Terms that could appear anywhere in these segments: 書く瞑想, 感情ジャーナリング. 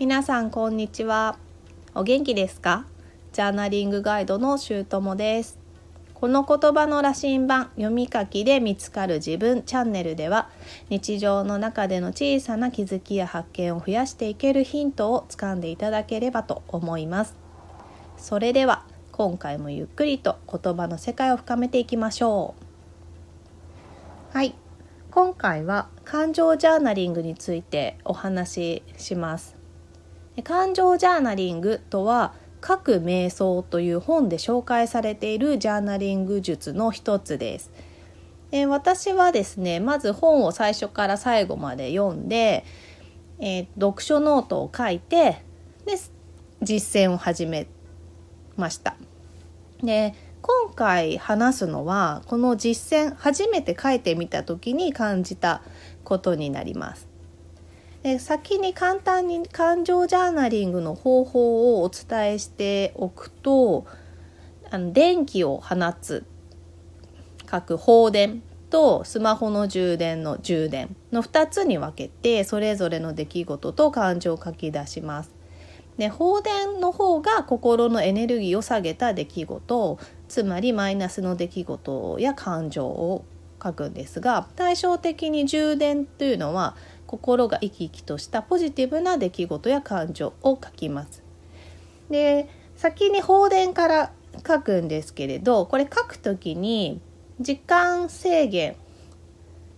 皆さんこんにちは。お元気ですか？ジャーナリングガイドのしゅうともです。この言葉の羅針盤、読み書きで見つかる自分チャンネルでは、日常の中での小さな気づきや発見を増やしていけるヒントをつかんでいただければと思います。それでは今回もゆっくりと言葉の世界を深めていきましょう。はい、今回は感情ジャーナリングについてお話しします。感情ジャーナリングとは、書く瞑想という本で紹介されているジャーナリング術の一つです。私はですね、まず本を最初から最後まで読んで、読書ノートを書いて、で実践を始めました。で、今回話すのはこの実践、初めて書いてみた時に感じたことになります。先に簡単に感情ジャーナリングの方法をお伝えしておくと、電気を放つ各放電とスマホの充電の充電の2つに分けて、それぞれの出来事と感情を書き出します。で、放電の方が心のエネルギーを下げた出来事、つまりマイナスの出来事や感情を書くんですが、対照的に充電というのは心が生き生きとしたポジティブな出来事や感情を書きます。で、先に放電から書くんですけれど、これ書くときに時間制限、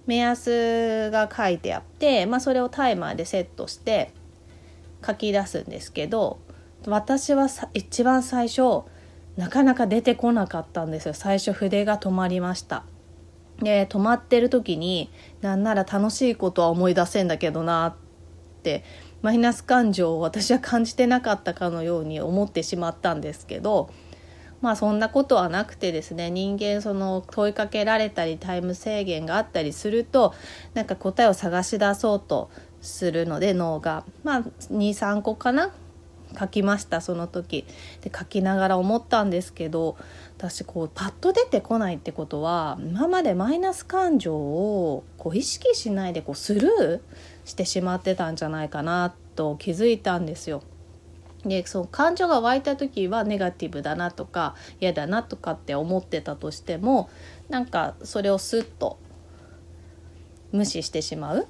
目安が書いてあって、それをタイマーでセットして書き出すんですけど、私は一番最初なかなか出てこなかったんですよ。最初筆が止まりました。で、止まってる時になんなら楽しいことは思い出せんだけどなって、マイナス感情を私は感じてなかったかのように思ってしまったんですけど、そんなことはなくてですね、人間問いかけられたりタイム制限があったりすると、なんか答えを探し出そうとするので、脳が2、3個かな書きました。その時で書きながら思ったんですけど、私パッと出てこないってことは、今までマイナス感情を意識しないでスルーしてしまってたんじゃないかなと気づいたんですよ。で、その感情が湧いた時はネガティブだなとか嫌だなとかって思ってたとしても、なんかそれをスッと無視してしまう。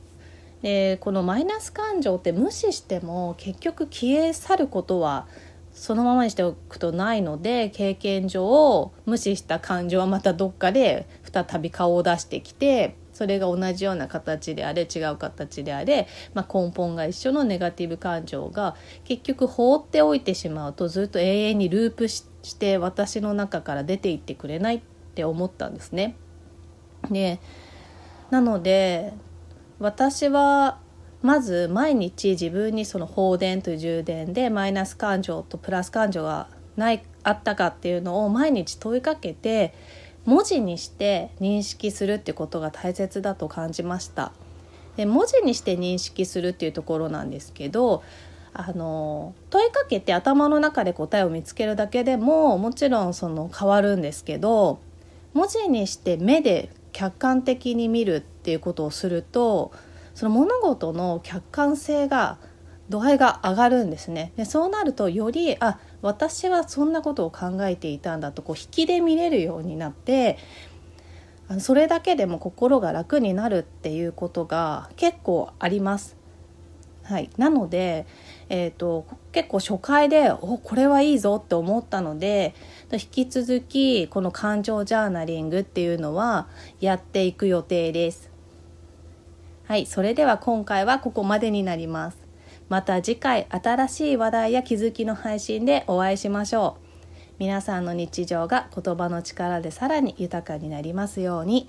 で、このマイナス感情って無視しても結局消え去ることはそのままにしておくとないので、経験上無視した感情はまたどっかで再び顔を出してきて、それが同じような形であれ違う形であれ、根本が一緒のネガティブ感情が結局放っておいてしまうと、ずっと永遠にループして私の中から出ていってくれないって思ったんですね。で、なので私はまず毎日自分にその放電という充電でマイナス感情とプラス感情があったかっていうのを毎日問いかけて、文字にして認識するってことが大切だと感じました。で、文字にして認識するっていうところなんですけど、問いかけて頭の中で答えを見つけるだけでももちろん変わるんですけど、文字にして目で客観的に見るっていうことをすると、その物事の客観性が度合いが上がるんですね。で、そうなるとより私はそんなことを考えていたんだと引きで見れるようになって、それだけでも心が楽になるっていうことが結構あります。はい、なので、結構初回でこれはいいぞって思ったので、引き続きこの感情ジャーナリングっていうのはやっていく予定です。はい、それでは今回はここまでになります。また次回新しい話題や気づきの配信でお会いしましょう。皆さんの日常が言葉の力でさらに豊かになりますように。